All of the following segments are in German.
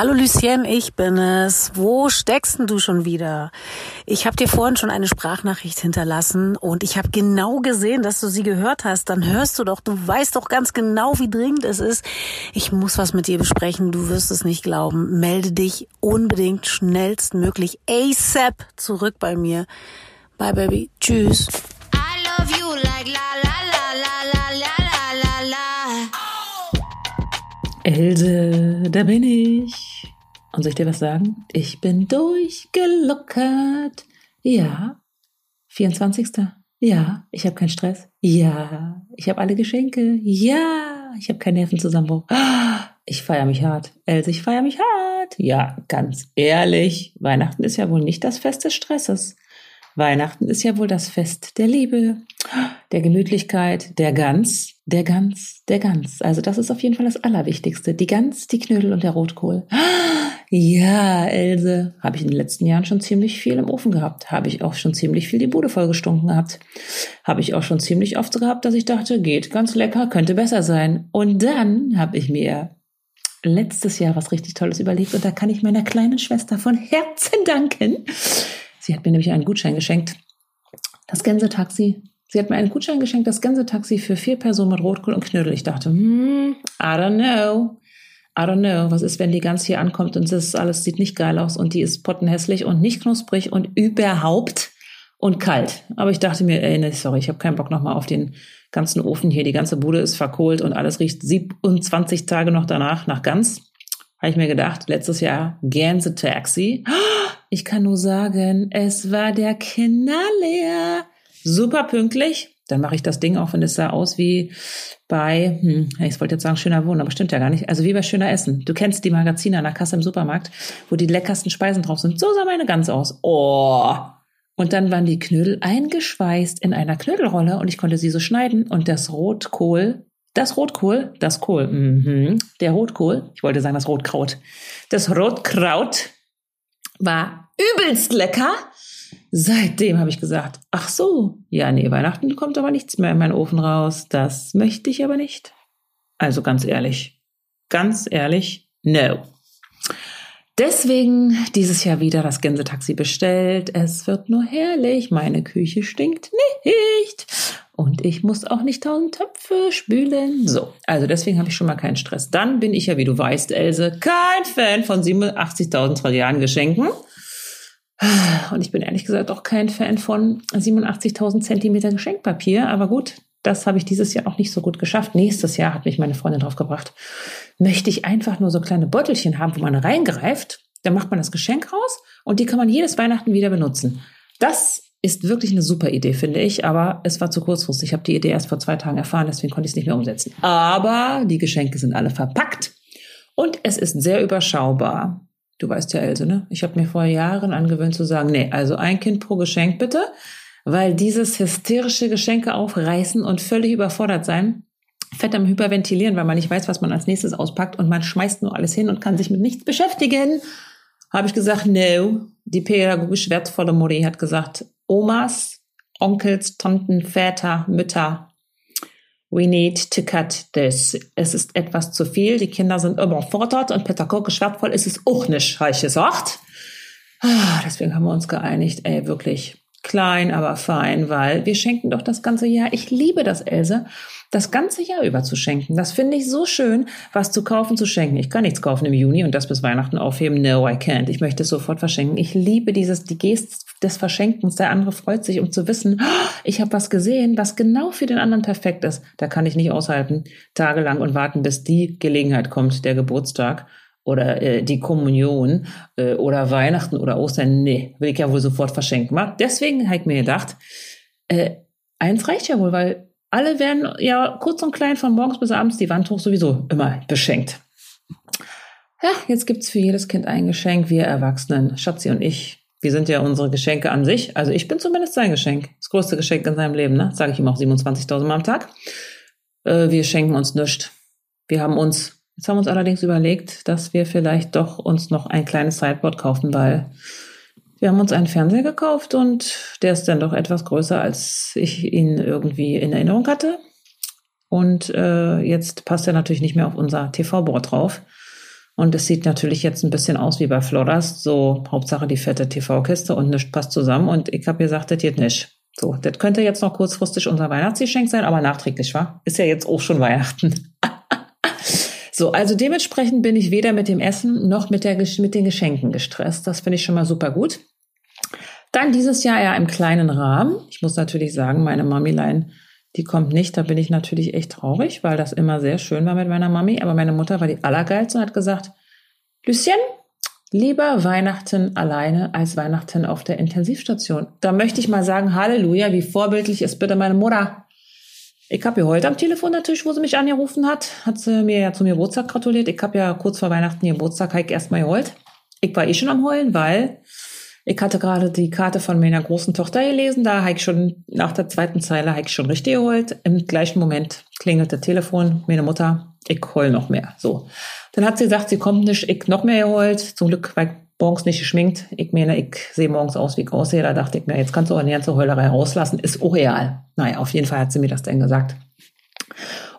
Hallo Lucien, ich bin es. Wo steckst denn du schon wieder? Ich habe dir vorhin schon eine Sprachnachricht hinterlassen und ich habe genau gesehen, dass du sie gehört hast. Dann hörst du doch, du weißt doch ganz genau, wie dringend es ist. Ich muss was mit dir besprechen, du wirst es nicht glauben. Melde dich unbedingt schnellstmöglich ASAP zurück bei mir. Bye Baby, tschüss. I love you like la la la la la la la la. Else, da bin ich. Und soll ich dir was sagen? Ich bin durchgelockert. Ja. 24. Ja. Ich habe keinen Stress. Ja. Ich habe alle Geschenke. Ja. Ich habe keinen Nervenzusammenbruch. Ich feiere mich hart. Else, ich feiere mich hart. Ja, ganz ehrlich. Weihnachten ist ja wohl nicht das Fest des Stresses. Weihnachten ist ja wohl das Fest der Liebe, der Gemütlichkeit, der Gans. Also das ist auf jeden Fall das Allerwichtigste. Die Gans, die Knödel und der Rotkohl. Ja, Else, habe ich in den letzten Jahren schon ziemlich viel im Ofen gehabt. Habe ich auch schon ziemlich viel die Bude vollgestunken gehabt. Habe ich auch schon ziemlich oft gehabt, dass ich dachte, geht ganz lecker, könnte besser sein. Und dann habe ich mir letztes Jahr was richtig Tolles überlegt. Und da kann ich meiner kleinen Schwester von Herzen danken. Sie hat mir nämlich einen Gutschein geschenkt. Das Gänsetaxi. Sie hat mir einen Gutschein geschenkt, das Gänsetaxi für 4 Personen mit Rotkohl und Knödel. Ich dachte, I don't know. Was ist, wenn die Gans hier ankommt und das alles sieht nicht geil aus und die ist pottenhässlich und nicht knusprig und überhaupt und kalt. Aber ich dachte mir, ey, nee, sorry, ich habe keinen Bock nochmal auf den ganzen Ofen hier. Die ganze Bude ist verkohlt und alles riecht 27 Tage noch danach nach Gans. Habe ich mir gedacht, letztes Jahr Gänsetaxi. Ich kann nur sagen, es war der Knaller. Super pünktlich. Dann mache ich das Ding auch, wenn es sah aus wie bei, ich wollte jetzt sagen schöner Wohnen, aber stimmt ja gar nicht. Also wie bei schöner Essen. Du kennst die Magazine an der Kasse im Supermarkt, wo die leckersten Speisen drauf sind. So sah meine Gans aus. Oh. Und dann waren die Knödel eingeschweißt in einer Knödelrolle und ich konnte sie so schneiden und das Rotkraut war übelst lecker. Seitdem habe ich gesagt, ach so, ja nee, Weihnachten kommt aber nichts mehr in meinen Ofen raus. Das möchte ich aber nicht. Also ganz ehrlich, no. Deswegen dieses Jahr wieder das Gänsetaxi bestellt. Es wird nur herrlich, meine Küche stinkt nicht. Und ich muss auch nicht 1000 Töpfe spülen. So, also deswegen habe ich schon mal keinen Stress. Dann bin ich ja, wie du weißt, Else, kein Fan von 87.000 Trilliarden Geschenken. Und ich bin ehrlich gesagt auch kein Fan von 87.000 Zentimeter Geschenkpapier. Aber gut, das habe ich dieses Jahr auch nicht so gut geschafft. Nächstes Jahr hat mich meine Freundin drauf gebracht. Möchte ich einfach nur so kleine Beutelchen haben, wo man reingreift. Dann macht man das Geschenk raus und die kann man jedes Weihnachten wieder benutzen. Das ist wirklich eine super Idee, finde ich, aber es war zu kurzfristig. Ich habe die Idee erst vor 2 Tagen erfahren, deswegen konnte ich es nicht mehr umsetzen. Aber die Geschenke sind alle verpackt und es ist sehr überschaubar. Du weißt ja, Else, ne? Ich habe mir vor Jahren angewöhnt zu sagen, nee, also 1 Kind pro Geschenk bitte, weil dieses hysterische Geschenke aufreißen und völlig überfordert sein, fett am Hyperventilieren, weil man nicht weiß, was man als nächstes auspackt und man schmeißt nur alles hin und kann sich mit nichts beschäftigen, habe ich gesagt, no. Die pädagogisch wertvolle Mutti hat gesagt, Omas, Onkels, Tanten, Väter, Mütter, we need to cut this. Es ist etwas zu viel, die Kinder sind überfordert und pädagogisch wertvoll ist es auch nicht, habe ich gesagt. Deswegen haben wir uns geeinigt, ey, wirklich klein, aber fein, weil wir schenken doch das ganze Jahr. Ich liebe das, Else, das ganze Jahr über zu schenken. Das finde ich so schön, was zu kaufen, zu schenken. Ich kann nichts kaufen im Juni und das bis Weihnachten aufheben. No, I can't. Ich möchte es sofort verschenken. Ich liebe die Geste des Verschenkens. Der andere freut sich, um zu wissen, oh, ich habe was gesehen, was genau für den anderen perfekt ist. Da kann ich nicht aushalten, tagelang und warten, bis die Gelegenheit kommt, der Geburtstag oder die Kommunion oder Weihnachten oder Ostern. Nee, will ich ja wohl sofort verschenken. Deswegen habe ich mir gedacht, eins reicht ja wohl, weil alle werden ja kurz und klein von morgens bis abends die Wand hoch sowieso immer beschenkt. Ja, jetzt gibt's für jedes Kind ein Geschenk. Wir Erwachsenen, Schatzi und ich, wir sind ja unsere Geschenke an sich. Also ich bin zumindest sein Geschenk. Das größte Geschenk in seinem Leben, ne? Sage ich ihm auch 27.000 Mal am Tag. Wir schenken uns nichts. Wir haben uns... Jetzt haben wir uns allerdings überlegt, dass wir vielleicht doch uns noch ein kleines Sideboard kaufen, weil wir haben uns einen Fernseher gekauft und der ist dann doch etwas größer, als ich ihn irgendwie in Erinnerung hatte. Und jetzt passt er natürlich nicht mehr auf unser TV-Board drauf. Und es sieht natürlich jetzt ein bisschen aus wie bei Floras, so Hauptsache die fette TV-Kiste und nichts passt zusammen. Und ich habe gesagt, das geht nicht. So, das könnte jetzt noch kurzfristig unser Weihnachtsgeschenk sein, aber nachträglich, wa? Ist ja jetzt auch schon Weihnachten. So, also dementsprechend bin ich weder mit dem Essen noch mit den Geschenken gestresst. Das finde ich schon mal super gut. Dann dieses Jahr eher im kleinen Rahmen. Ich muss natürlich sagen, meine Mamilein, die kommt nicht. Da bin ich natürlich echt traurig, weil das immer sehr schön war mit meiner Mami. Aber meine Mutter war die Allergeilste und hat gesagt, Lucien, lieber Weihnachten alleine als Weihnachten auf der Intensivstation. Da möchte ich mal sagen, Halleluja, wie vorbildlich ist bitte meine Mutter. Ich habe ihr heute am Telefon natürlich, wo sie mich angerufen hat, hat sie mir ja zum Geburtstag gratuliert. Ich habe ja kurz vor Weihnachten Geburtstag, habe ich erstmal geheult. Ich war eh schon am Heulen, weil ich hatte gerade die Karte von meiner großen Tochter gelesen. Da habe ich schon nach der zweiten Zeile habe ich schon richtig geheult. Im gleichen Moment klingelt das Telefon, meine Mutter, ich heul noch mehr. So, dann hat sie gesagt, sie kommt nicht, ich noch mehr geheult. Zum Glück war ich morgens nicht geschminkt. Ich meine, ich sehe morgens aus, wie ich aussehe. Da dachte ich mir, jetzt kannst du auch eine ganze Heulerei rauslassen. Ist auch real. Naja, auf jeden Fall hat sie mir das dann gesagt.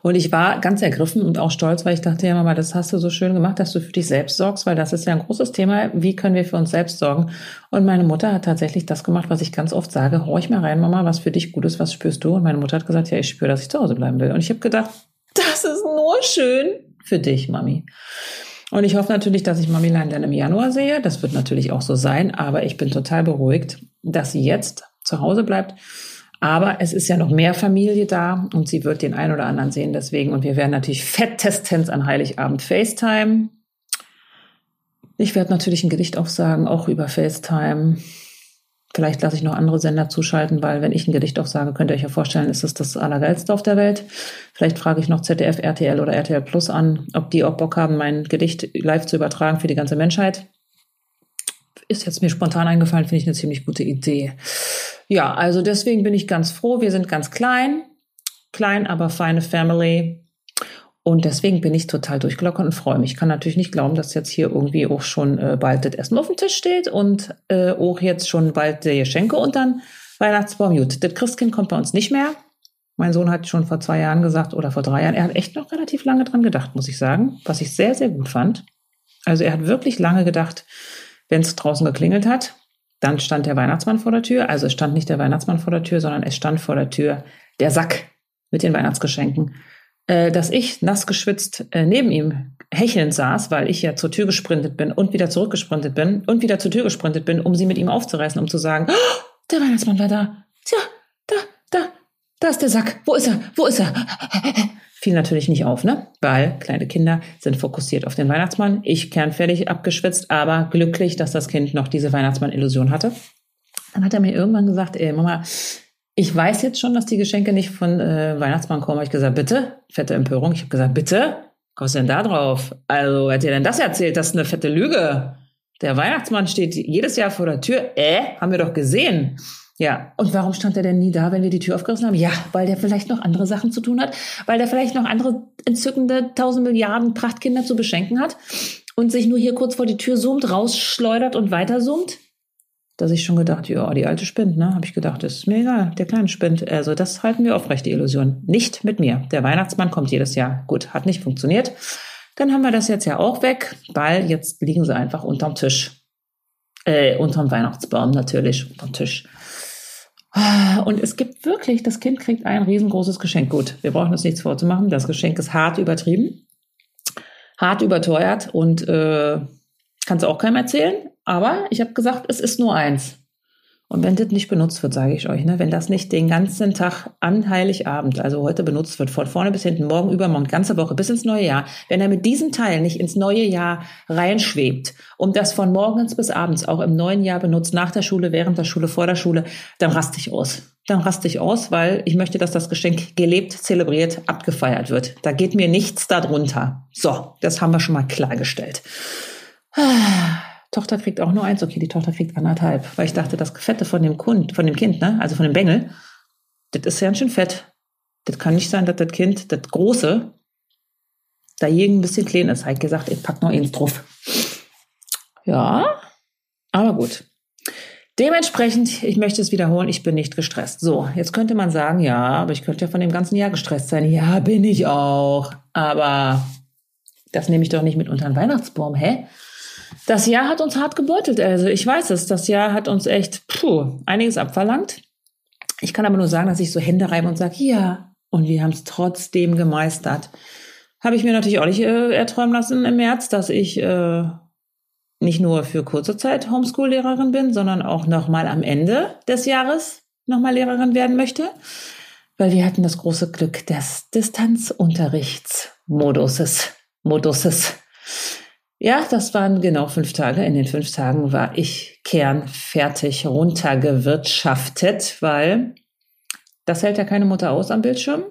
Und ich war ganz ergriffen und auch stolz, weil ich dachte, ja Mama, das hast du so schön gemacht, dass du für dich selbst sorgst, weil das ist ja ein großes Thema, wie können wir für uns selbst sorgen. Und meine Mutter hat tatsächlich das gemacht, was ich ganz oft sage, horch mal rein, Mama, was für dich gut ist, was spürst du? Und meine Mutter hat gesagt, ja, ich spüre, dass ich zu Hause bleiben will. Und ich habe gedacht, das ist nur schön für dich, Mami. Und ich hoffe natürlich, dass ich Mamilein dann im Januar sehe. Das wird natürlich auch so sein, aber ich bin total beruhigt, dass sie jetzt zu Hause bleibt. Aber es ist ja noch mehr Familie da und sie wird den einen oder anderen sehen deswegen. Und wir werden natürlich fettestens an Heiligabend FaceTime. Ich werde natürlich ein Gedicht aufsagen, auch über FaceTime. Vielleicht lasse ich noch andere Sender zuschalten, weil wenn ich ein Gedicht aufsage, könnt ihr euch ja vorstellen, ist das das Allergeilste auf der Welt. Vielleicht frage ich noch ZDF, RTL oder RTL Plus an, ob die auch Bock haben, mein Gedicht live zu übertragen für die ganze Menschheit. Ist jetzt mir spontan eingefallen, finde ich eine ziemlich gute Idee. Ja, also deswegen bin ich ganz froh. Wir sind ganz klein, klein, aber feine Family. Und deswegen bin ich total durchgelockert und freue mich. Ich kann natürlich nicht glauben, dass jetzt hier irgendwie auch schon bald das Essen auf dem Tisch steht und auch jetzt schon bald die Geschenke und dann Weihnachtsbaum. Gut, das Christkind kommt bei uns nicht mehr. Mein Sohn hat schon vor 2 Jahren gesagt oder vor 3 Jahren, er hat echt noch relativ lange dran gedacht, muss ich sagen, was ich sehr, sehr gut fand. Also er hat wirklich lange gedacht, wenn es draußen geklingelt hat, dann stand der Weihnachtsmann vor der Tür. Also es stand nicht der Weihnachtsmann vor der Tür, sondern es stand vor der Tür der Sack mit den Weihnachtsgeschenken. Dass ich nass geschwitzt neben ihm hechelnd saß, weil ich ja zur Tür gesprintet bin und wieder zurückgesprintet bin und wieder zur Tür gesprintet bin, um sie mit ihm aufzureißen, um zu sagen, oh, der Weihnachtsmann war da. Tja, da ist der Sack. Wo ist er? Fiel natürlich nicht auf, ne? Weil kleine Kinder sind fokussiert auf den Weihnachtsmann. Ich kernfertig abgeschwitzt, aber glücklich, dass das Kind noch diese Weihnachtsmann-Illusion hatte. Dann hat er mir irgendwann gesagt, ey Mama, ich weiß jetzt schon, dass die Geschenke nicht von Weihnachtsmann kommen. Hab ich gesagt, bitte? Fette Empörung. Ich habe gesagt, bitte? Was ist denn da drauf? Also, wer hat dir denn das erzählt? Das ist eine fette Lüge. Der Weihnachtsmann steht jedes Jahr vor der Tür. Haben wir doch gesehen. Ja, und warum stand er denn nie da, wenn wir die Tür aufgerissen haben? Ja, weil der vielleicht noch andere Sachen zu tun hat, weil der vielleicht noch andere entzückende 1000 Milliarden Prachtkinder zu beschenken hat und sich nur hier kurz vor die Tür zoomt, rausschleudert und weiter zoomt. Dass ich schon gedacht, ja, die alte spinnt, ne? Habe ich gedacht, das ist mir egal, der Kleine spinnt. Also das halten wir aufrecht, die Illusion. Nicht mit mir. Der Weihnachtsmann kommt jedes Jahr. Gut, hat nicht funktioniert. Dann haben wir das jetzt ja auch weg, weil jetzt liegen sie einfach unterm Tisch. Unterm Weihnachtsbaum natürlich, unterm Tisch. Und es gibt wirklich, das Kind kriegt ein riesengroßes Geschenk. Gut, wir brauchen uns nichts vorzumachen. Das Geschenk ist hart übertrieben, hart überteuert und kannst auch keinem erzählen. Aber ich habe gesagt, es ist nur eins. Und wenn das nicht benutzt wird, sage ich euch, ne, wenn das nicht den ganzen Tag an Heiligabend, also heute benutzt wird, von vorne bis hinten, morgen, übermorgen, ganze Woche, bis ins neue Jahr, wenn er mit diesem Teil nicht ins neue Jahr reinschwebt und das von morgens bis abends auch im neuen Jahr benutzt, nach der Schule, während der Schule, vor der Schule, dann raste ich aus. Dann raste ich aus, weil ich möchte, dass das Geschenk gelebt, zelebriert, abgefeiert wird. Da geht mir nichts darunter. So, das haben wir schon mal klargestellt. Tochter kriegt auch nur eins, okay, die Tochter kriegt 1,5, weil ich dachte, das Fette von dem Kind, ne, also von dem Bengel, das ist ja ganz schön fett. Das kann nicht sein, dass das Kind, das Große, da irgend ein bisschen klein ist. Hat gesagt, ich pack noch eins drauf. Ja, aber gut. Dementsprechend, ich möchte es wiederholen, ich bin nicht gestresst. So, jetzt könnte man sagen, ja, aber ich könnte ja von dem ganzen Jahr gestresst sein. Ja, bin ich auch, aber Das nehme ich doch nicht mit unter den Weihnachtsbaum, hä? Das Jahr hat uns hart gebeutelt, also ich weiß es. Das Jahr hat uns echt einiges abverlangt. Ich kann aber nur sagen, dass ich so Hände reibe und sage, ja, und wir haben es trotzdem gemeistert. Habe ich mir natürlich auch nicht erträumen lassen im März, dass ich nicht nur für kurze Zeit Homeschool-Lehrerin bin, sondern auch nochmal am Ende des Jahres nochmal Lehrerin werden möchte. Weil wir hatten das große Glück des Distanzunterrichtsmoduses. Ja, das waren genau 5 Tage. In den 5 Tagen war ich kernfertig runtergewirtschaftet, weil das hält ja keine Mutter aus am Bildschirm.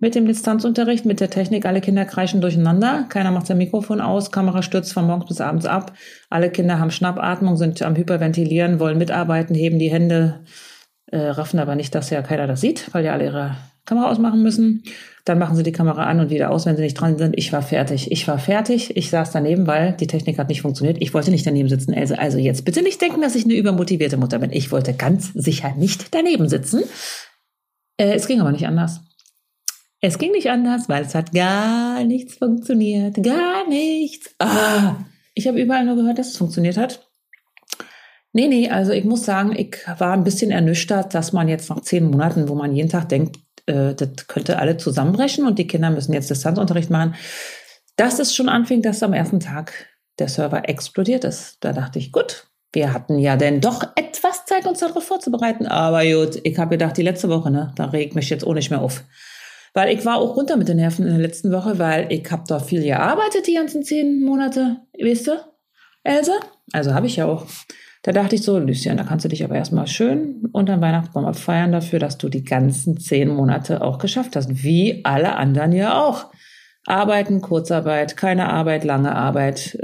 Mit dem Distanzunterricht, mit der Technik, alle Kinder kreischen durcheinander. Keiner macht sein Mikrofon aus, Kamera stürzt von morgens bis abends ab. Alle Kinder haben Schnappatmung, sind am Hyperventilieren, wollen mitarbeiten, heben die Hände, raffen aber nicht, dass ja keiner das sieht, weil ja alle ihre Kamera ausmachen müssen. Dann machen sie die Kamera an und wieder aus, wenn sie nicht dran sind. Ich war fertig. Ich saß daneben, weil die Technik hat nicht funktioniert. Ich wollte nicht daneben sitzen, Else. Also jetzt bitte nicht denken, dass ich eine übermotivierte Mutter bin. Ich wollte ganz sicher nicht daneben sitzen. Es ging aber nicht anders. Es ging nicht anders, weil es hat gar nichts funktioniert. Gar nichts. Ah, ich habe überall nur gehört, dass es funktioniert hat. Nee, also ich muss sagen, ich war ein bisschen ernüchtert, dass man jetzt nach 10 Monaten, wo man jeden Tag denkt, das könnte alle zusammenbrechen und die Kinder müssen jetzt Distanzunterricht machen, dass es schon anfing, dass am ersten Tag der Server explodiert ist. Da dachte ich, gut, wir hatten ja denn doch etwas Zeit, uns darauf vorzubereiten. Aber gut, ich habe gedacht, die letzte Woche, ne, da reg ich mich jetzt auch nicht mehr auf. Weil ich war auch runter mit den Nerven in der letzten Woche, weil ich habe da viel gearbeitet die ganzen 10 Monate, weißt du, Else? Also habe ich ja auch. Da dachte ich so, Lucien, da kannst du dich aber erstmal schön unterm Weihnachtsbaum abfeiern dafür, dass du die ganzen 10 Monate auch geschafft hast. Wie alle anderen ja auch. Arbeiten, Kurzarbeit, keine Arbeit, lange Arbeit.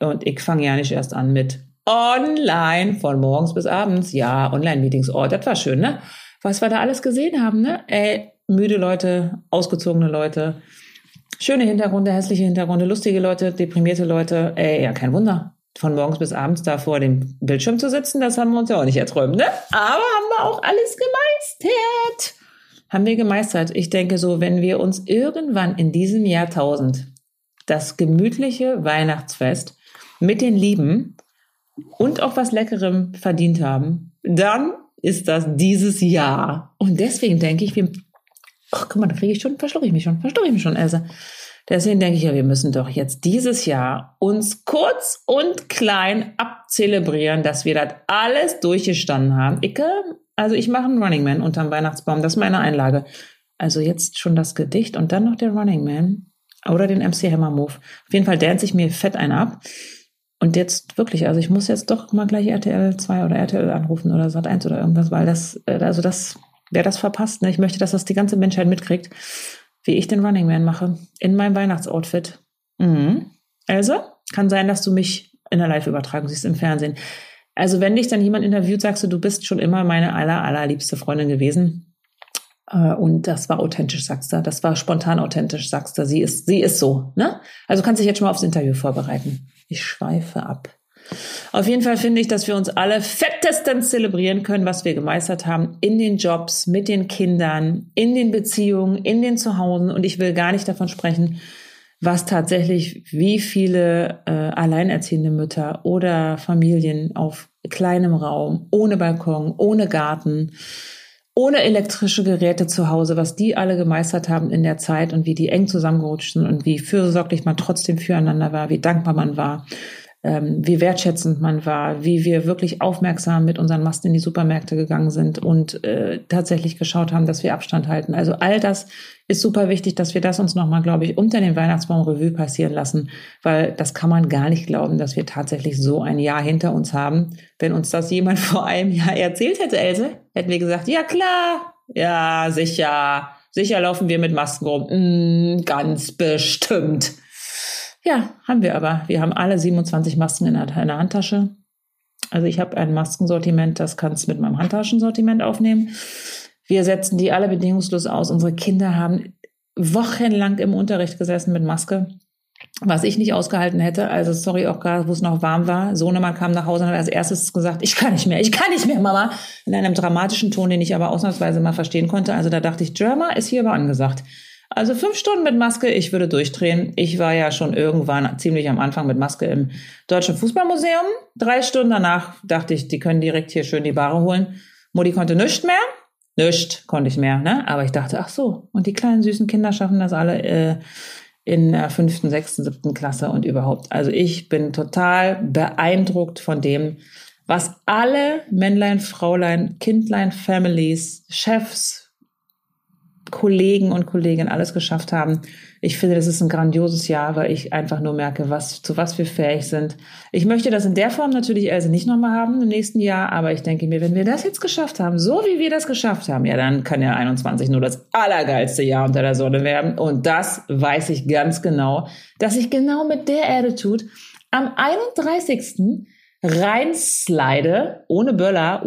Und ich fange ja nicht erst an mit online von morgens bis abends. Ja, Online-Meetings, oh, das war schön, ne? Was wir da alles gesehen haben, ne? Ey, müde Leute, ausgezogene Leute, schöne Hintergründe, hässliche Hintergründe, lustige Leute, deprimierte Leute. Ey, ja, kein Wunder. Von morgens bis abends da vor dem Bildschirm zu sitzen, das haben wir uns ja auch nicht erträumt, ne? Aber haben wir auch alles gemeistert. Haben wir gemeistert. Ich denke so, wenn wir uns irgendwann in diesem Jahrtausend das gemütliche Weihnachtsfest mit den Lieben und auch was Leckerem verdient haben, dann ist das dieses Jahr. Und deswegen denke ich, guck mal, da kriege ich schon, verschlucke ich mich schon, Elsa. Deswegen denke ich ja, wir müssen doch jetzt dieses Jahr uns kurz und klein abzelebrieren, dass wir das alles durchgestanden haben. Ich mache einen Running Man unterm Weihnachtsbaum, das ist meine Einlage. Also jetzt schon das Gedicht und dann noch der Running Man oder den MC Hammer Move. Auf jeden Fall dance ich mir fett einen ab. Und jetzt wirklich, also ich muss jetzt doch mal gleich RTL 2 oder RTL anrufen oder Sat 1 oder irgendwas, weil wer das verpasst, ne? Ich möchte, dass das die ganze Menschheit mitkriegt, wie ich den Running Man mache, in meinem Weihnachtsoutfit. Mhm. Also, kann sein, dass du mich in der Live-Übertragung siehst im Fernsehen. Also, wenn dich dann jemand interviewt, sagst du bist schon immer meine allerliebste Freundin gewesen. Und das war authentisch, sagst du. Das war spontan authentisch, sagst du. Sie ist so, ne? Also, kannst dich jetzt schon mal aufs Interview vorbereiten. Ich schweife ab. Auf jeden Fall finde ich, dass wir uns alle fettestens zelebrieren können, was wir gemeistert haben, in den Jobs, mit den Kindern, in den Beziehungen, in den Zuhausen. Und ich will gar nicht davon sprechen, was tatsächlich, wie viele alleinerziehende Mütter oder Familien auf kleinem Raum, ohne Balkon, ohne Garten, ohne elektrische Geräte zu Hause, was die alle gemeistert haben in der Zeit und wie die eng zusammengerutscht sind und wie fürsorglich man trotzdem füreinander war, wie dankbar man war. Wie wertschätzend man war, wie wir wirklich aufmerksam mit unseren Masken in die Supermärkte gegangen sind und tatsächlich geschaut haben, dass wir Abstand halten. Also all das ist super wichtig, dass wir das uns nochmal, glaube ich, unter den Weihnachtsbaum-Revue passieren lassen, weil das kann man gar nicht glauben, dass wir tatsächlich so ein Jahr hinter uns haben. Wenn uns das jemand vor einem Jahr erzählt hätte, Else, hätten wir gesagt, ja klar, ja sicher laufen wir mit Masken rum, ganz bestimmt. Ja, haben wir aber. Wir haben alle 27 Masken in einer Handtasche. Also ich habe ein Maskensortiment, das kannst du mit meinem Handtaschensortiment aufnehmen. Wir setzen die alle bedingungslos aus. Unsere Kinder haben wochenlang im Unterricht gesessen mit Maske, was ich nicht ausgehalten hätte. Also sorry, auch gerade, wo es noch warm war. Sohnemann kam nach Hause und hat als erstes gesagt, ich kann nicht mehr, Mama. In einem dramatischen Ton, den ich aber ausnahmsweise mal verstehen konnte. Also da dachte ich, Drama ist hier aber angesagt. Also 5 Stunden mit Maske, ich würde durchdrehen. Ich war ja schon irgendwann ziemlich am Anfang mit Maske im Deutschen Fußballmuseum. 3 Stunden danach dachte ich, die können direkt hier schön die Ware holen. Mutti konnte nichts mehr. Nichts konnte ich mehr, ne? Aber ich dachte, ach so, und die kleinen süßen Kinder schaffen das alle in der 5., 6., 7. Klasse und überhaupt. Also ich bin total beeindruckt von dem, was alle Männlein, Fraulein, Kindlein, Families, Chefs, Kollegen und Kolleginnen alles geschafft haben. Ich finde, das ist ein grandioses Jahr, weil ich einfach nur merke, zu was wir fähig sind. Ich möchte das in der Form natürlich Else nicht nochmal haben im nächsten Jahr, aber ich denke mir, wenn wir das jetzt geschafft haben, so wie wir das geschafft haben, ja, dann kann ja 21 nur das allergeilste Jahr unter der Sonne werden. Und das weiß ich ganz genau, dass ich genau mit der Attitude am 31. reinslide, ohne Böller.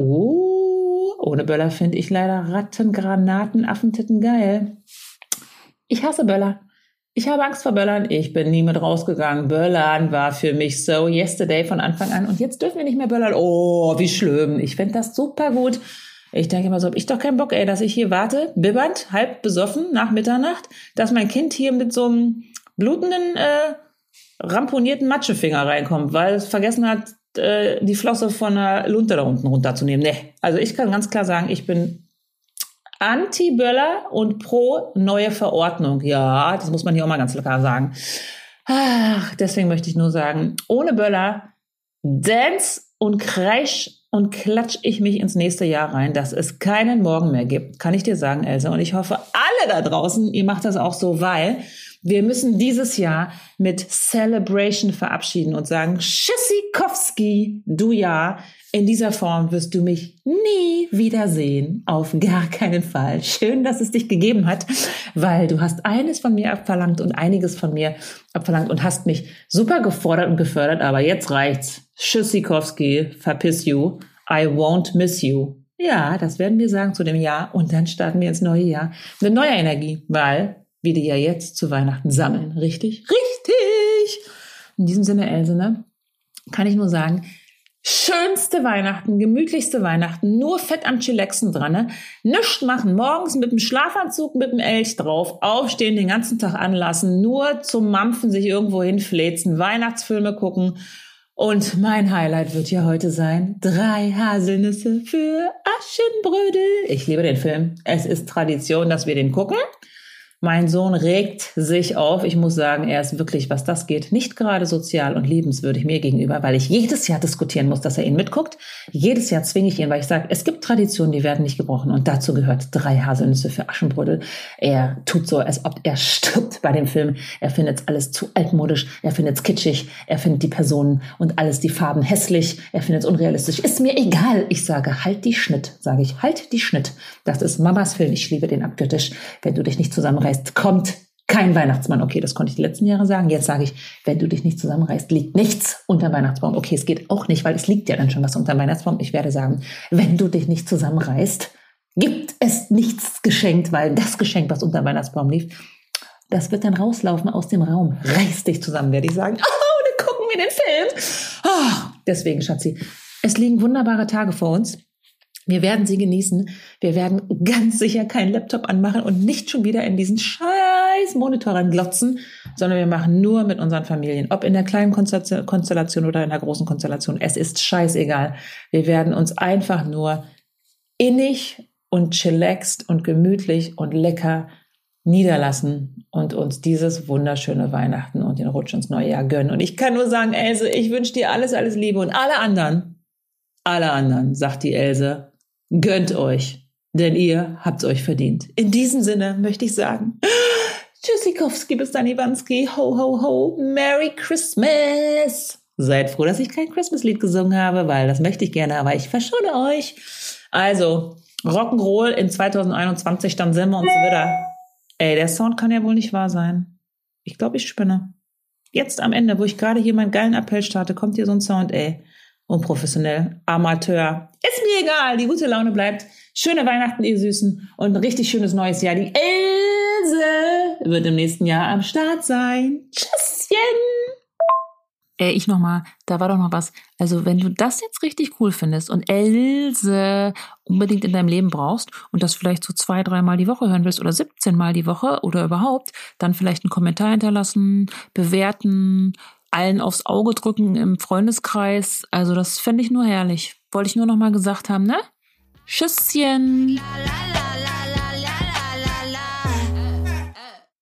Ohne Böller finde ich leider Ratten, Granaten, Affentitten geil. Ich hasse Böller. Ich habe Angst vor Böllern. Ich bin nie mit rausgegangen. Böllern war für mich so yesterday von Anfang an. Und jetzt dürfen wir nicht mehr böllern. Oh, wie schlimm. Ich finde das super gut. Ich denke immer so, habe ich doch keinen Bock, ey, dass ich hier warte, bibbernd, halb besoffen, nach Mitternacht, dass mein Kind hier mit so einem blutenden, ramponierten Matschefinger reinkommt, weil es vergessen hat, die Flosse von der Lunte da unten runterzunehmen. Nee, also ich kann ganz klar sagen, ich bin Anti-Böller und pro neue Verordnung. Ja, das muss man hier auch mal ganz klar sagen. Ach, deswegen möchte ich nur sagen, ohne Böller dance und kreisch und klatsch ich mich ins nächste Jahr rein, dass es keinen Morgen mehr gibt. Kann ich dir sagen, Else. Und ich hoffe, alle da draußen, ihr macht das auch so, weil wir müssen dieses Jahr mit Celebration verabschieden und sagen, Schissikowski, du ja, in dieser Form wirst du mich nie wiedersehen. Auf gar keinen Fall. Schön, dass es dich gegeben hat, weil du hast eines von mir abverlangt und einiges von mir abverlangt und hast mich super gefordert und gefördert, aber jetzt reicht's. Schissikowski, verpiss you, I won't miss you. Ja, das werden wir sagen zu dem Jahr und dann starten wir ins neue Jahr mit neuer Energie, weil wir die ja jetzt zu Weihnachten sammeln. Richtig? Richtig! In diesem Sinne, Else, ne, kann ich nur sagen, schönste Weihnachten, gemütlichste Weihnachten, nur fett am Chillaxen dran, ne? Nichts machen, morgens mit dem Schlafanzug, mit dem Elch drauf, aufstehen, den ganzen Tag anlassen, nur zum Mampfen sich irgendwo hinfläzen, Weihnachtsfilme gucken. Und mein Highlight wird ja heute sein, 3 Haselnüsse für Aschenbrödel. Ich liebe den Film. Es ist Tradition, dass wir den gucken. Mein Sohn regt sich auf. Ich muss sagen, er ist wirklich, was das geht, nicht gerade sozial und liebenswürdig mir gegenüber, weil ich jedes Jahr diskutieren muss, dass er ihn mitguckt. Jedes Jahr zwinge ich ihn, weil ich sage, es gibt Traditionen, die werden nicht gebrochen. Und dazu gehört 3 Haselnüsse für Aschenbrödel. Er tut so, als ob er stirbt bei dem Film. Er findet alles zu altmodisch. Er findet es kitschig. Er findet die Personen und alles, die Farben hässlich. Er findet es unrealistisch. Ist mir egal. Ich sage, halt die Schnitt, sage ich. Halt die Schnitt. Das ist Mamas Film. Ich liebe den abgöttisch. Wenn du dich nicht zusammenreißt, kommt kein Weihnachtsmann. Okay, das konnte ich die letzten Jahre sagen. Jetzt sage ich, wenn du dich nicht zusammenreißt, liegt nichts unter dem Weihnachtsbaum. Okay, es geht auch nicht, weil es liegt ja dann schon was unter dem Weihnachtsbaum. Ich werde sagen, wenn du dich nicht zusammenreißt, gibt es nichts geschenkt, weil das Geschenk, was unter dem Weihnachtsbaum liegt, das wird dann rauslaufen aus dem Raum. Reiß dich zusammen, werde ich sagen. Oh, dann gucken wir den Film. Oh, deswegen, Schatzi, es liegen wunderbare Tage vor uns. Wir werden sie genießen. Wir werden ganz sicher keinen Laptop anmachen und nicht schon wieder in diesen scheiß Monitor reinglotzen, sondern wir machen nur mit unseren Familien. Ob in der kleinen Konstellation oder in der großen Konstellation. Es ist scheißegal. Wir werden uns einfach nur innig und chillaxt und gemütlich und lecker niederlassen und uns dieses wunderschöne Weihnachten und den Rutsch ins neue Jahr gönnen. Und ich kann nur sagen, Else, ich wünsche dir alles, alles Liebe und alle anderen, sagt die Else, gönnt euch, denn ihr habt's euch verdient. In diesem Sinne möchte ich sagen, Tschüssikowski bis dann Iwanski, ho, ho, ho, Merry Christmas. Seid froh, dass ich kein Christmas-Lied gesungen habe, weil das möchte ich gerne, aber ich verschone euch. Also, Rock'n'Roll in 2021, dann sehen wir uns wieder. Ey, der Sound kann ja wohl nicht wahr sein. Ich glaube, ich spinne. Jetzt am Ende, wo ich gerade hier meinen geilen Appell starte, kommt hier so ein Sound, ey. Unprofessionell, Amateur. Ist mir egal, die gute Laune bleibt. Schöne Weihnachten, ihr Süßen. Und ein richtig schönes neues Jahr. Die Else wird im nächsten Jahr am Start sein. Tschüsschen! ich nochmal, da war doch noch was. Also wenn du das jetzt richtig cool findest und Else unbedingt in deinem Leben brauchst und das vielleicht so 2-3 Mal die Woche hören willst oder 17 Mal die Woche oder überhaupt, dann vielleicht einen Kommentar hinterlassen, bewerten, allen aufs Auge drücken im Freundeskreis. Also das fände ich nur herrlich. Wollte ich nur nochmal gesagt haben, ne? Tschüsschen!